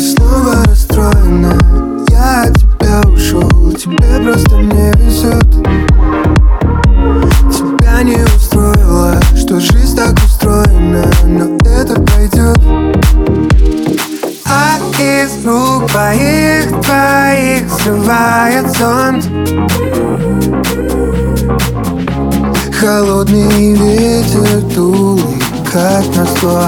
ты снова расстроена. Я от тебя ушел, тебе просто не везет. Тебя не устроило, что жизнь так устроена, но это пройдет. А из рук твоих срывает зонт. Холодный ветер дул, как на зло.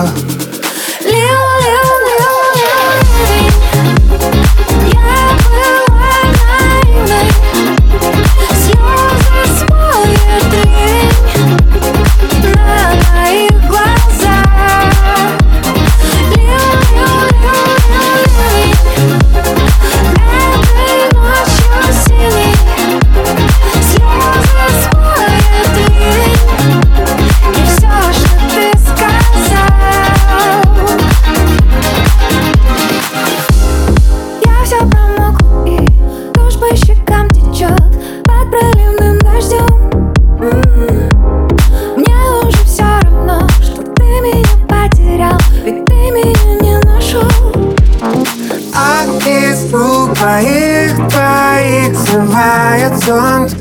Твоих срывает зонт.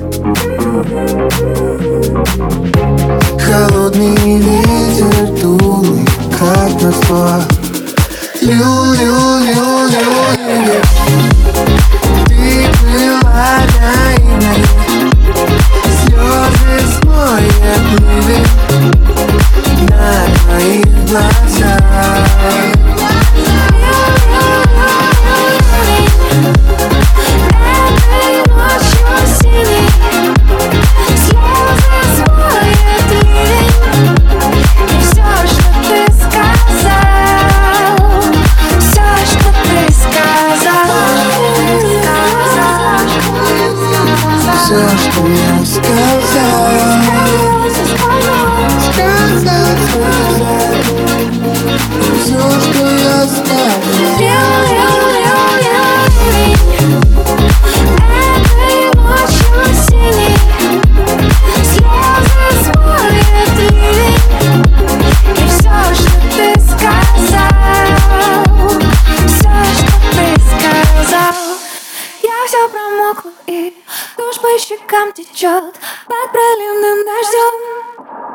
Холодный ветер дул, как на зло. Лил. Ты была наивной, слезы смоет ливень на твоих глазах. По щекам течет под проливным дождем.